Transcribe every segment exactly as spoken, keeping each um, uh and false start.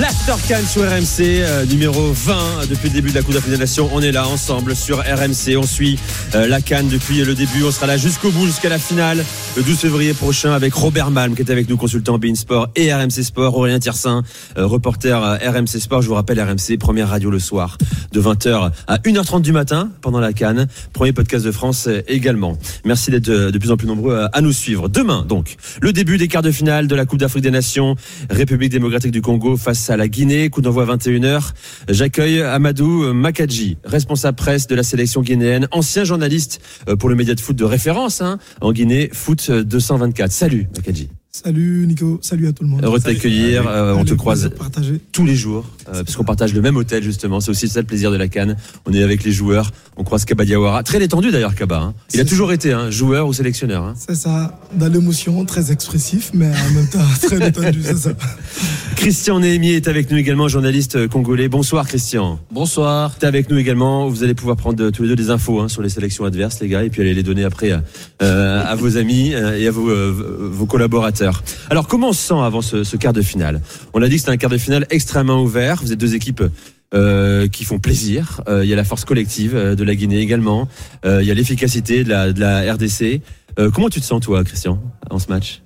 L'After C A N sur R M C, euh, numéro vingt, depuis le début de la Coupe d'Afrique des Nations. On est là ensemble sur R M C. On suit euh, la C A N depuis le début. On sera là jusqu'au bout, jusqu'à la finale, le douze février prochain, avec Robert Malm, qui est avec nous, consultant Bein Sport et R M C Sport. Aurélien Tiersin, euh, reporter euh, R M C Sport. Je vous rappelle, R M C, première radio le soir, de vingt heures à une heure trente du matin, pendant la C A N. Premier podcast de France euh, également. Merci d'être euh, de plus en plus nombreux euh, à nous suivre. Demain, donc, le début des quarts de finale de la Coupe d'Afrique des Nations, République démocratique du Congo face à la Guinée, coup d'envoi à vingt et une heures. J'accueille Amadou Makadji, responsable presse de la sélection guinéenne, ancien journaliste pour le média de foot de référence hein, en Guinée, Foot deux cent vingt-quatre. Salut Makadji. Salut Nico, salut à tout le monde. Heureux de t'accueillir, salut, euh, on te croise tous les jours, euh, puisqu'on partage le même hôtel justement, c'est aussi ça le plaisir de la C A N. On est avec les joueurs, on croise Kabadiawara, très détendu d'ailleurs Kaba, hein. Il c'est a toujours ça. été hein, joueur ou sélectionneur. Hein. C'est ça, dans l'émotion, très expressif, mais en même temps très détendu, c'est ça. Christian N'émie est avec nous également, journaliste congolais. Bonsoir Christian. Bonsoir. T'es avec nous également, vous allez pouvoir prendre euh, tous les deux des infos hein, sur les sélections adverses les gars, et puis aller les donner après euh, à vos amis euh, et à vos, euh, vos collaborateurs. Alors, comment on se sent avant ce, ce quart de finale ? On a dit que c'était un quart de finale extrêmement ouvert. Vous êtes deux équipes euh, qui font plaisir. Euh, il y a la force collective euh, de la Guinée également. Euh, il y a l'efficacité de la, de la R D C. Euh, comment tu te sens, toi, Christian, en ce match ?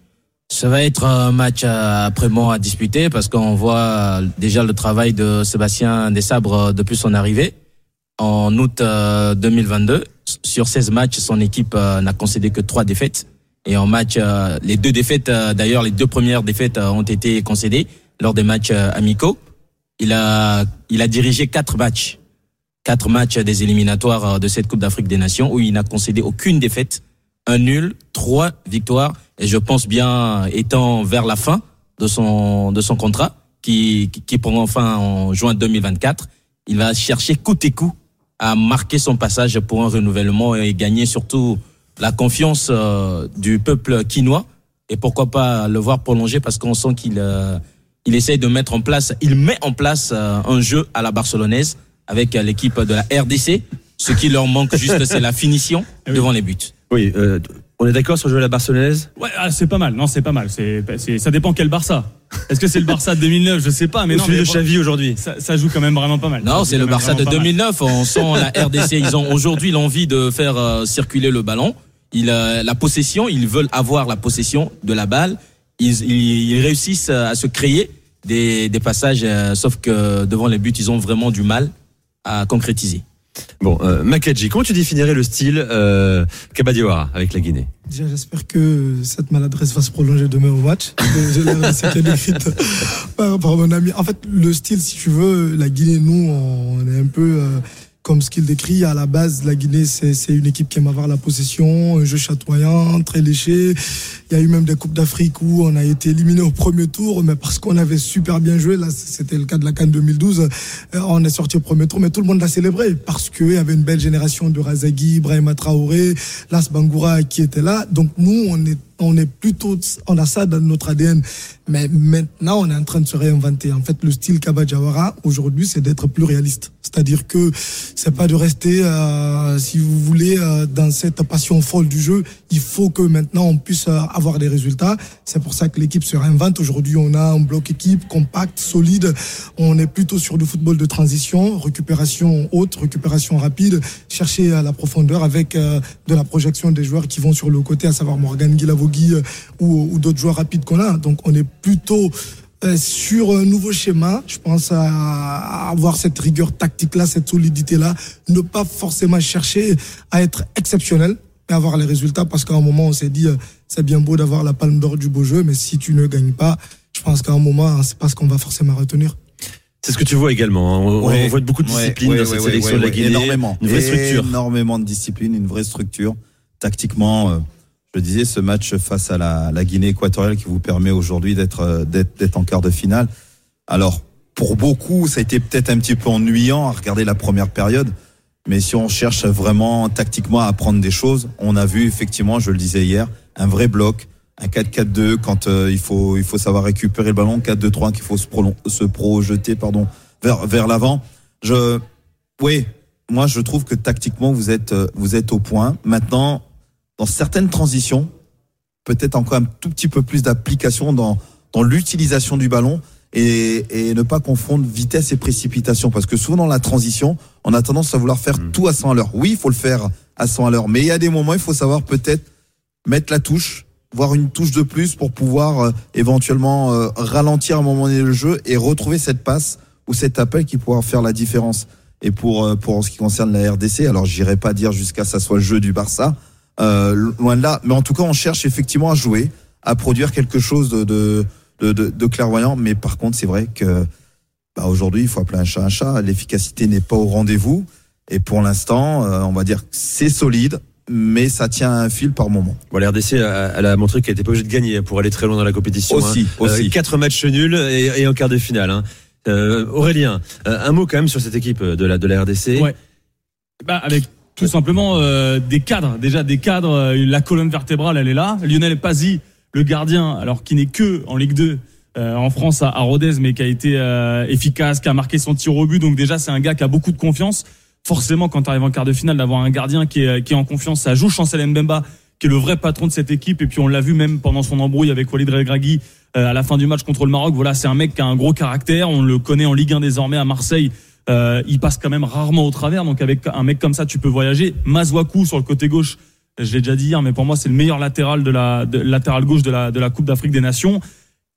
Ça va être un match après-mont à disputer parce qu'on voit déjà le travail de Sébastien Desabres depuis son arrivée en août deux mille vingt-deux. Sur seize matchs, son équipe n'a concédé que trois défaites. Et en match, euh, les deux défaites, euh, d'ailleurs, les deux premières défaites euh, ont été concédées lors des matchs euh, amicaux. Il a, il a dirigé quatre matchs, quatre matchs des éliminatoires euh, de cette Coupe d'Afrique des Nations où il n'a concédé aucune défaite, un nul, trois victoires. Et je pense bien, étant vers la fin de son, de son contrat, qui, qui, qui prend fin en juin deux mille vingt-quatre, il va chercher coûte et coup à marquer son passage pour un renouvellement et gagner surtout la confiance euh, du peuple quinois, et pourquoi pas le voir prolonger, parce qu'on sent qu'il euh, il essaye de mettre en place, il met en place euh, un jeu à la barcelonaise avec euh, l'équipe de la R D C. Ce qui leur manque juste, c'est la finition devant oui. les buts. Oui, euh, on est d'accord sur le jeu à la barcelonaise ? Ouais, ah, c'est pas mal. Non, c'est pas mal. C'est, c'est, ça dépend quel Barça. Est-ce que c'est le Barça de deux mille neuf ? Je sais pas, mais non. Celui de Xavi aujourd'hui. Ça, ça joue quand même vraiment pas mal. Non, c'est le Barça de deux mille neuf. On sent la R D C. Ils ont aujourd'hui l'envie de faire euh, circuler le ballon. Ils euh, la possession. Ils veulent avoir la possession de la balle. Ils, ils, ils réussissent à se créer des, des passages. Euh, sauf que devant les buts, ils ont vraiment du mal à concrétiser. Bon, euh, Makadji, comment tu définirais le style euh, Kabadiawara avec la Guinée ? Déjà, j'espère que cette maladresse va se prolonger demain au match. C'était écrite par, par mon ami. En fait, le style, si tu veux, la Guinée, nous, on est un peu euh, comme ce qu'il décrit. À la base, la Guinée, c'est, c'est une équipe qui aime avoir la possession, un jeu chatoyant, très léché. Il y a eu même des Coupes d'Afrique où on a été éliminé au premier tour, mais parce qu'on avait super bien joué. Là, c'était le cas de la C A N deux mille douze. On est sorti au premier tour, mais tout le monde l'a célébré parce qu'il y avait une belle génération de Razagui, Brahima Traoré, Las Bangoura qui étaient là. Donc nous, on est on est plutôt, on a ça dans notre A D N. Mais maintenant, on est en train de se réinventer. En fait, le style Kabadiawara, aujourd'hui, c'est d'être plus réaliste. C'est-à-dire que c'est pas de rester, euh, si vous voulez, euh, dans cette passion folle du jeu. Il faut que maintenant, on puisse euh, avoir des résultats. C'est pour ça que l'équipe se réinvente. Aujourd'hui, on a un bloc équipe compact, solide. On est plutôt sur du football de transition, récupération haute, récupération rapide, chercher à la profondeur avec euh, de la projection des joueurs qui vont sur le côté, à savoir Morgan Guilavogui, Ou, ou d'autres joueurs rapides qu'on a. Donc on est plutôt euh, sur un nouveau schéma. Je pense à, à avoir cette rigueur tactique-là, cette solidité-là, ne pas forcément chercher à être exceptionnel, mais avoir les résultats, parce qu'à un moment on s'est dit euh, c'est bien beau d'avoir la palme d'or du beau jeu, mais si tu ne gagnes pas, je pense qu'à un moment c'est pas ce qu'on va forcément retenir. C'est ce que tu vois également. On, ouais, on voit beaucoup de discipline ouais, dans ouais, cette ouais, sélection ouais, de la Guinée. Énormément. Une vraie structure. Énormément de discipline, une vraie structure. Tactiquement, euh, je disais, ce match face à la, la Guinée équatoriale qui vous permet aujourd'hui d'être, d'être, d'être en quart de finale. Alors, pour beaucoup, ça a été peut-être un petit peu ennuyant à regarder la première période. Mais si on cherche vraiment tactiquement à apprendre des choses, on a vu effectivement, je le disais hier, un vrai bloc, un quatre quatre deux quand euh, il faut, il faut savoir récupérer le ballon, quatre deux trois qu'il faut se, prolong, se projeter, pardon, vers, vers l'avant. Je, oui, moi je trouve que tactiquement vous êtes, vous êtes au point. Maintenant, dans certaines transitions, peut-être encore un tout petit peu plus d'application dans, dans l'utilisation du ballon et, et ne pas confondre vitesse et précipitation. Parce que souvent dans la transition, on a tendance à vouloir faire mmh. tout à cent à l'heure. Oui, il faut le faire à cent à l'heure, mais il y a des moments, il faut savoir peut-être mettre la touche, voire une touche de plus pour pouvoir euh, éventuellement euh, ralentir à un moment donné le jeu et retrouver cette passe ou cet appel qui pourra faire la différence. Et pour, euh, pour en ce qui concerne la R D C, alors j'irai pas dire jusqu'à ça soit le jeu du Barça, euh, loin de là, mais en tout cas on cherche effectivement à jouer, à produire quelque chose de, de, de, de, de clairvoyant. Mais par contre c'est vrai que bah, aujourd'hui il faut appeler un chat un chat, l'efficacité n'est pas au rendez-vous et pour l'instant euh, on va dire que c'est solide, mais ça tient un fil par moment. Bon, la R D C, elle a montré qu'elle n'était pas obligée de gagner pour aller très loin dans la compétition. Aussi, hein. aussi. Euh, quatre matchs nuls et, et en quart de finale. Hein. Euh, Aurélien, euh, un mot quand même sur cette équipe de la, de la R D C. Ouais. Bah, avec tout simplement euh, des cadres. Déjà, des cadres, euh, la colonne vertébrale, elle est là. Lionel Pazzi, le gardien, alors qui n'est que en Ligue deux, euh, en France, à, à Rodez, mais qui a été euh, efficace, qui a marqué son tir au but. Donc déjà, c'est un gars qui a beaucoup de confiance. Forcément, quand tu arrives en quart de finale, d'avoir un gardien qui est, qui est en confiance, ça joue. Chancel Mbemba, qui est le vrai patron de cette équipe, et puis on l'a vu même pendant son embrouille avec Walid Regragui euh, à la fin du match contre le Maroc. Voilà, c'est un mec qui a un gros caractère. On le connaît en Ligue un désormais à Marseille. Euh, il passe quand même rarement au travers. Donc avec un mec comme ça, tu peux voyager. Masuaku sur le côté gauche, je l'ai déjà dit hier, mais pour moi c'est le meilleur latéral de la de, latéral gauche de la de la Coupe d'Afrique des Nations.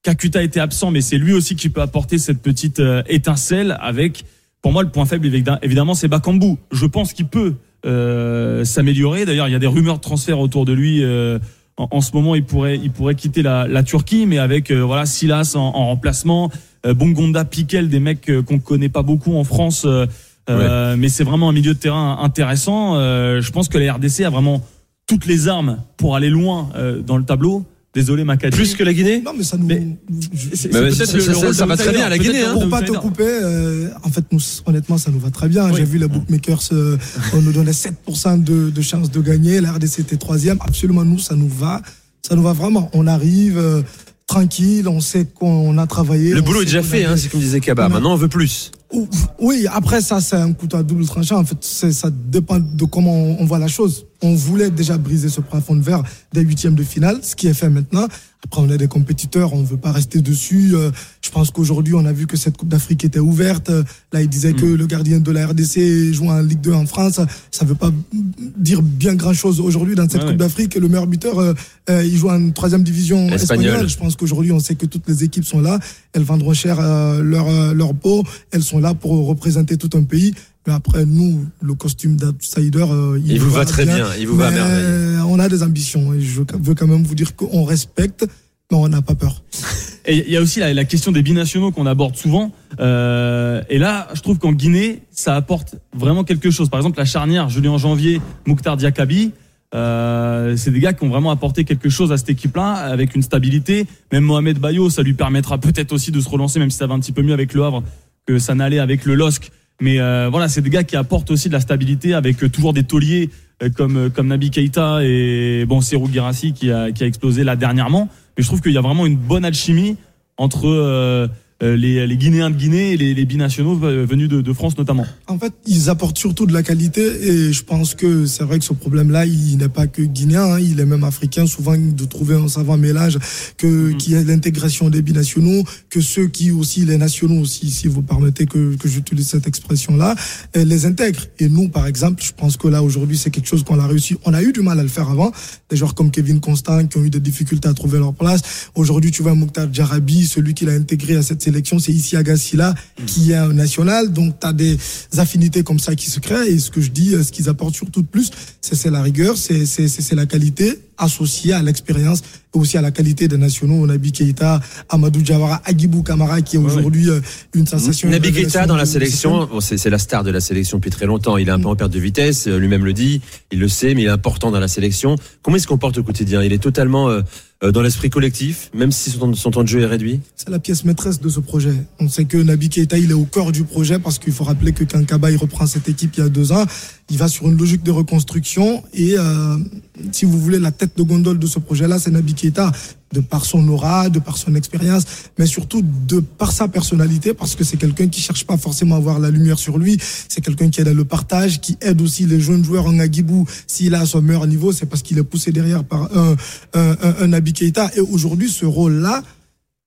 Kakuta était absent, mais c'est lui aussi qui peut apporter cette petite euh, étincelle avec. Pour moi, le point faible, évidemment, c'est Bakambu. Je pense qu'il peut euh, s'améliorer. D'ailleurs, il y a des rumeurs de transfert autour de lui. Euh, en, en ce moment, il pourrait, il pourrait quitter la, la Turquie, mais avec euh, voilà Silas en, en remplacement, euh, Bongonda, Piquel, des mecs euh, qu'on connaît pas beaucoup en France. Euh, ouais. euh, mais c'est vraiment un milieu de terrain intéressant. Euh, je pense que la R D C a vraiment toutes les armes pour aller loin euh, dans le tableau. Désolé, Makadji. Plus que la Guinée ? Non, mais ça nous. Mais... C'est, mais c'est, c'est, le, ça, le ça, ça va très bien, la Guinée. Hein, pour pas te couper, euh, en fait, nous, honnêtement, ça nous va très bien. Oui. J'ai vu les bookmakers, euh, on nous donnait sept pour cent de, de chances de gagner. La R D C était troisième. Absolument, nous, ça nous va. Ça nous va vraiment. On arrive euh, tranquille, on sait qu'on a travaillé. Le boulot est déjà fait, hein, c'est ce que disait Kaba. Maintenant, on veut plus. Oui, après, ça, c'est un couteau à double tranchant. En fait, c'est, ça dépend de comment on, on voit la chose. On voulait déjà briser ce plafond de verre des huitièmes de finale, ce qui est fait maintenant. Après, on est des compétiteurs, on ne veut pas rester dessus. Euh, je pense qu'aujourd'hui, on a vu que cette Coupe d'Afrique était ouverte. Là, il disait mmh. que le gardien de la R D C joue en Ligue deux en France. Ça ne veut pas dire bien grand-chose aujourd'hui dans cette ah, Coupe ouais. d'Afrique. Le meilleur buteur, euh, euh, il joue en troisième division espagnole. espagnole. Je pense qu'aujourd'hui, on sait que toutes les équipes sont là. Elles vendront cher euh, leur, euh, leur peau. Elles sont là pour représenter tout un pays. Mais après, nous, le costume d'outsider, euh, il, il vous va, va très bien. bien. Il vous va à merveille. On a des ambitions. Et je veux quand même vous dire qu'on respecte, mais on n'a pas peur. Et il y a aussi la, la question des binationaux qu'on aborde souvent. Euh, et là, je trouve qu'en Guinée, ça apporte vraiment quelque chose. Par exemple, la charnière, Julien Janvier, Mouctar Diakhaby, euh, c'est des gars qui ont vraiment apporté quelque chose à cette équipe-là, avec une stabilité. Même Mohamed Bayo, ça lui permettra peut-être aussi de se relancer, même si ça va un petit peu mieux avec le Havre que ça n'allait avec le L O S C. Mais euh, voilà, c'est des gars qui apportent aussi de la stabilité avec euh, toujours des tauliers euh, comme euh, comme Naby Keita et bon Serhou Guirassy qui a qui a explosé là dernièrement. Mais je trouve qu'il y a vraiment une bonne alchimie entre euh, les les Guinéens de Guinée et les, les binationaux venus de, de France notamment. En fait, ils apportent surtout de la qualité et je pense que c'est vrai que ce problème-là, il n'est pas que guinéen, hein, il est même africain. Souvent, de trouver un savant mélange que mmh. qu'il y a l'intégration des binationaux, que ceux qui aussi les nationaux aussi, si vous permettez que que j'utilise cette expression-là, les intègrent. Et nous, par exemple, je pense que là aujourd'hui, c'est quelque chose qu'on a réussi. On a eu du mal à le faire avant. Des joueurs comme Kevin Constant qui ont eu des difficultés à trouver leur place. Aujourd'hui, tu vois Mouctar Diakhaby, celui qui l'a intégré à cette sélection, c'est ici Agassila qui est un national, donc tu as des affinités comme ça qui se créent et ce que je dis, ce qu'ils apportent surtout de plus, c'est, c'est la rigueur, c'est, c'est, c'est la qualité associée à l'expérience et aussi à la qualité des nationaux. Naby Keita, Amadou Jawara, Agibou Kamara qui est aujourd'hui ouais. une sensation. Naby Keita dans la sélection, bon, c'est, c'est la star de la sélection depuis très longtemps, il est un mm. peu en perte de vitesse, lui-même le dit, il le sait, mais il est important dans la sélection. Comment il se comporte au quotidien? Il est totalement... Euh, dans l'esprit collectif, même si son temps, son temps de jeu est réduit. C'est la pièce maîtresse de ce projet. On sait que Naby Keita, il est au cœur du projet parce qu'il faut rappeler que quand Kaba, il reprend cette équipe il y a deux ans, Il va sur une logique de reconstruction et euh, si vous voulez, la tête de gondole de ce projet-là, c'est Naby Keita, de par son aura, de par son expérience, mais surtout de par sa personnalité, parce que c'est quelqu'un qui cherche pas forcément à avoir la lumière sur lui, c'est quelqu'un qui aide à le partage, qui aide aussi les jeunes joueurs en Agibou. S'il a son meilleur niveau, c'est parce qu'il est poussé derrière par un, un, un, un Naby Keita. Et aujourd'hui, ce rôle-là,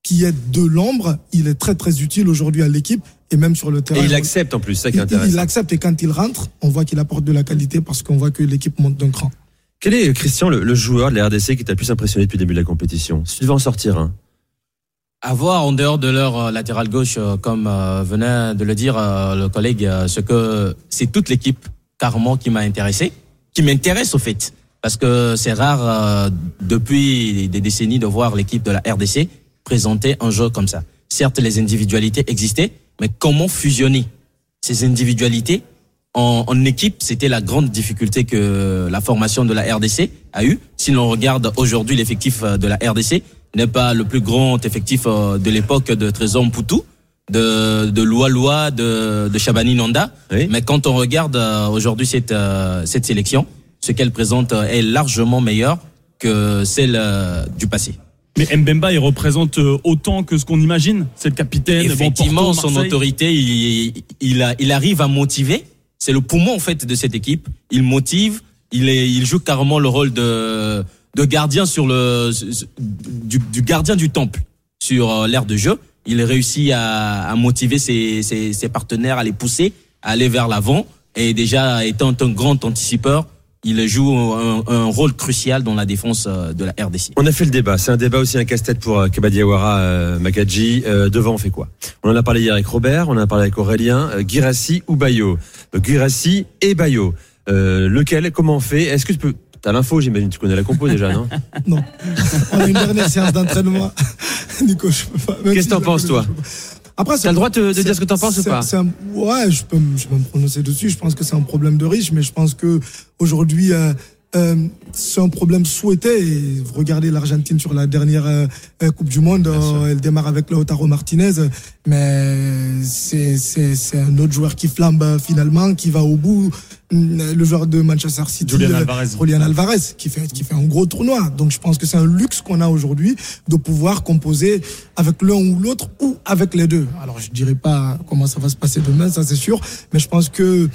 qui est de l'ombre, il est très très utile aujourd'hui à l'équipe et même sur le terrain. Et il accepte en plus, ça qui intéresse. Il, il accepte et quand il rentre, on voit qu'il apporte de la qualité parce qu'on voit que l'équipe monte d'un cran. Quel est, Christian, le, le joueur de la R D C qui t'a le plus impressionné depuis le début de la compétition ? Si tu devais en sortir un. Hein. À voir en dehors de leur latéral gauche, comme euh, venait de le dire euh, le collègue, euh, ce que c'est toute l'équipe carrément qui m'a intéressé, qui m'intéresse au fait. Parce que c'est rare euh, depuis des décennies de voir l'équipe de la R D C présenter un jeu comme ça. Certes, les individualités existaient, mais comment fusionner ces individualités en, en équipe ? C'était la grande difficulté que la formation de la R D C a eue. Si l'on regarde aujourd'hui l'effectif de la R D C, n'est pas le plus grand effectif de l'époque de Trésor Mputu, de, de Loa-Loa, de, de Shabani Nanda. Oui. Mais quand on regarde aujourd'hui cette, cette sélection, ce qu'elle présente est largement meilleur que celle du passé. Mais Mbemba, il représente autant que ce qu'on imagine. C'est le capitaine. Effectivement, bon, Porto, son autorité, il, il, a, il arrive à motiver. C'est le poumon en fait de cette équipe. Il motive. Il, est, il joue carrément le rôle de, de gardien sur le du, du gardien du temple sur l'ère de jeu. Il réussit à, à motiver ses, ses, ses partenaires, à les pousser, à aller vers l'avant. Et déjà étant un grand anticipeur, il joue un, un rôle crucial dans la défense de la R D C. On a fait le débat. C'est un débat aussi un casse-tête pour euh, Kabadiawara, euh, Makadji. Euh, devant, on fait quoi ? On en a parlé hier avec Robert, on en a parlé avec Aurélien. Euh, Guirassy ou Bayo ? euh, Guirassy et Bayo. Euh, lequel ? Comment on fait ? Est-ce que tu peux... T'as l'info, j'imagine. Tu connais la compo déjà, non ? Non. On a une dernière séance d'entraînement. Nico, je peux pas... Même Qu'est-ce que si t'en penses, toi ? Après, t'as le droit de, de dire ce que t'en penses ou pas? C'est un, ouais, je peux, je peux me prononcer dessus. Je pense que c'est un problème de riche, mais je pense que aujourd'hui, euh, euh, c'est un problème souhaité. Et vous regardez l'Argentine sur la dernière euh, Coupe du Monde, euh, elle démarre avec Lautaro Martinez, mais c'est, c'est, c'est un autre joueur qui flambe finalement, qui va au bout. Le joueur de Manchester City, Julian Alvarez, Julian Alvarez qui, fait, qui fait un gros tournoi. Donc je pense que c'est un luxe qu'on a aujourd'hui de pouvoir composer avec l'un ou l'autre ou avec les deux. Alors je dirais pas comment ça va se passer demain, ça c'est sûr, mais je pense que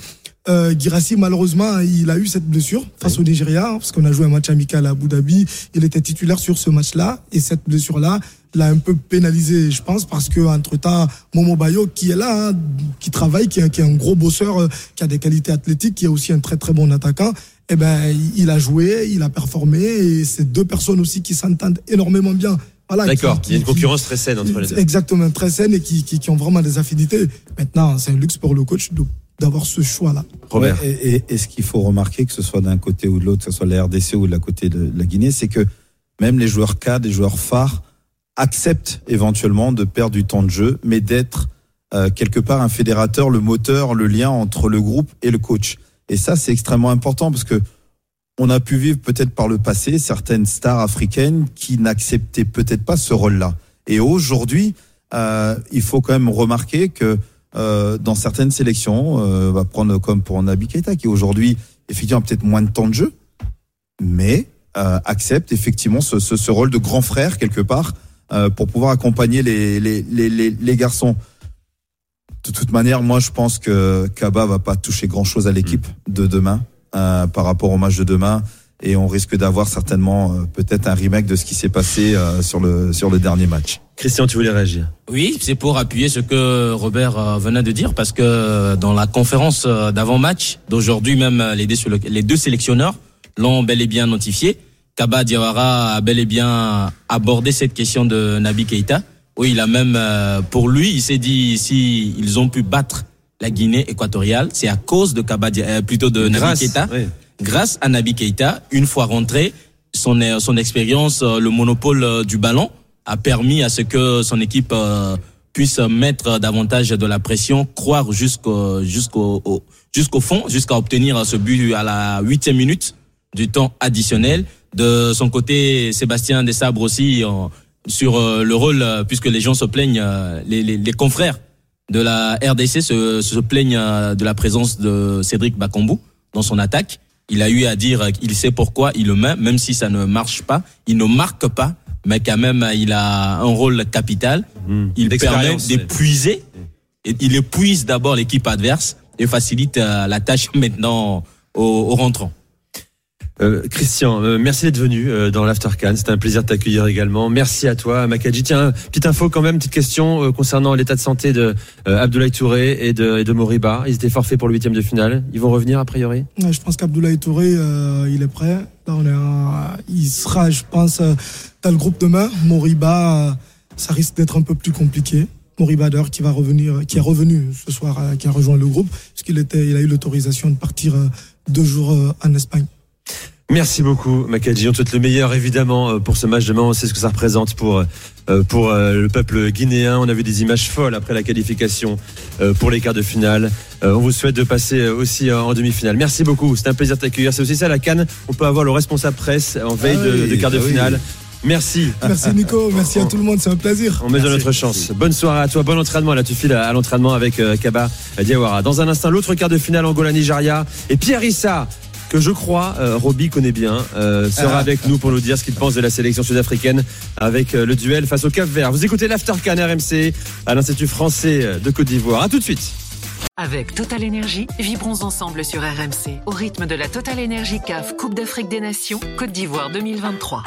euh, Guirassy malheureusement il a eu cette blessure face oui. au Nigeria, parce qu'on a joué un match amical à Abu Dhabi, il était titulaire sur ce match-là et cette blessure-là l'a un peu pénalisé, je pense, parce que entre temps, Momo Bayo, qui est là, hein, qui travaille, qui est, qui est un gros bosseur, euh, qui a des qualités athlétiques, qui est aussi un très très bon attaquant, eh ben, il a joué, il a performé, et c'est deux personnes aussi qui s'entendent énormément bien. Voilà. D'accord. Qui, qui, il y a une concurrence qui, très saine entre les deux. Exactement, très saine et qui, qui, qui ont vraiment des affinités. Maintenant, c'est un luxe pour le coach de, d'avoir ce choix-là. Robert. Et, et, et ce qu'il faut remarquer, que ce soit d'un côté ou de l'autre, que ce soit la R D C ou de la côté de la Guinée, c'est que même les joueurs cadres, les joueurs phares, accepte éventuellement de perdre du temps de jeu, mais d'être euh, quelque part un fédérateur, le moteur, le lien entre le groupe et le coach. Et ça, c'est extrêmement important parce que on a pu vivre peut-être par le passé certaines stars africaines qui n'acceptaient peut-être pas ce rôle-là. Et aujourd'hui, euh, il faut quand même remarquer que euh, dans certaines sélections, euh, on va prendre comme pour Naby Keita qui aujourd'hui effectivement a peut-être moins de temps de jeu, mais euh, accepte effectivement ce, ce, ce rôle de grand frère quelque part. Euh, pour pouvoir accompagner les, les, les, les, les garçons. De toute manière, moi, je pense que Kaba va pas toucher grand-chose à l'équipe de demain euh, par rapport au match de demain. Et on risque d'avoir certainement euh, peut-être un remake de ce qui s'est passé euh, sur, le, sur le dernier match. Christian, tu voulais réagir ? Oui, c'est pour appuyer ce que Robert euh, venait de dire. Parce que dans la conférence d'avant-match, d'aujourd'hui même, les deux, les deux sélectionneurs l'ont bel et bien notifié. Kabadiawara a bel et bien abordé cette question de Naby Keita. Oui, il a même, pour lui, il s'est dit, si ils ont pu battre la Guinée équatoriale, c'est à cause de Kabadiawara, plutôt de grâce, Naby Keita. Oui. Grâce à Naby Keita, une fois rentré, son, son expérience, le monopole du ballon a permis à ce que son équipe puisse mettre davantage de la pression, croire jusqu'au, jusqu'au, jusqu'au fond, jusqu'à obtenir ce but à la huitième minute du temps additionnel. De son côté, Sébastien Desabres aussi euh, sur euh, le rôle, euh, puisque les gens se plaignent, euh, les, les, les confrères de la R D C se, se plaignent euh, de la présence de Cédric Bakambu dans son attaque. Il a eu à dire qu'il sait pourquoi il le met, même si ça ne marche pas. Il ne marque pas, mais quand même, il a un rôle capital. Mmh. Il permet d'épuiser. Et il épuise d'abord l'équipe adverse et facilite la tâche maintenant aux, aux rentrants. Euh, Christian, euh, merci d'être venu euh, dans l'After Can. C'était un plaisir de t'accueillir également. Merci à toi, Makadji. Tiens, petite info quand même, petite question euh, concernant l'état de santé de euh, Abdoulaye Touré et de, et de Moriba. Ils étaient forfaits pour le huitième de finale. Ils vont revenir a priori. Je pense qu'Abdoulaye Touré, euh, il est prêt. Là, on est un... Il sera, je pense, euh, dans le groupe demain. Moriba, euh, ça risque d'être un peu plus compliqué. Moriba d'ailleurs qui va revenir, qui est revenu ce soir, euh, qui a rejoint le groupe, parce qu'il était, il a eu l'autorisation de partir euh, deux jours euh, en Espagne. Merci beaucoup, Makadji. On te souhaite le meilleur, évidemment, pour ce match demain. On sait ce que ça représente pour, pour le peuple guinéen. On a vu des images folles après la qualification pour les quarts de finale. On vous souhaite de passer aussi en demi-finale. Merci beaucoup. C'était un plaisir de t'accueillir. C'est aussi ça, la CAN. On peut avoir le responsable presse en veille ah oui, de, de quart de ah finale. Oui. Merci. Merci Nico, merci à tout le monde, c'est un plaisir. On met de notre chance. Merci. Bonne soirée à toi, bon entraînement. Là, tu files à l'entraînement avec Kabadiawara. Dans un instant, l'autre quart de finale Angola-Nigeria. Et Pierre Issa, que je crois, euh, Roby connaît bien, euh, sera ah, avec ah, nous pour nous dire ce qu'il pense de la sélection sud-africaine avec euh, le duel face au Cap-Vert. Vous écoutez l'After Can R M C à l'Institut français de Côte d'Ivoire. À tout de suite. Avec TotalEnergies, vibrons ensemble sur R M C au rythme de la TotalEnergies C A F Coupe d'Afrique des Nations Côte d'Ivoire deux mille vingt-trois.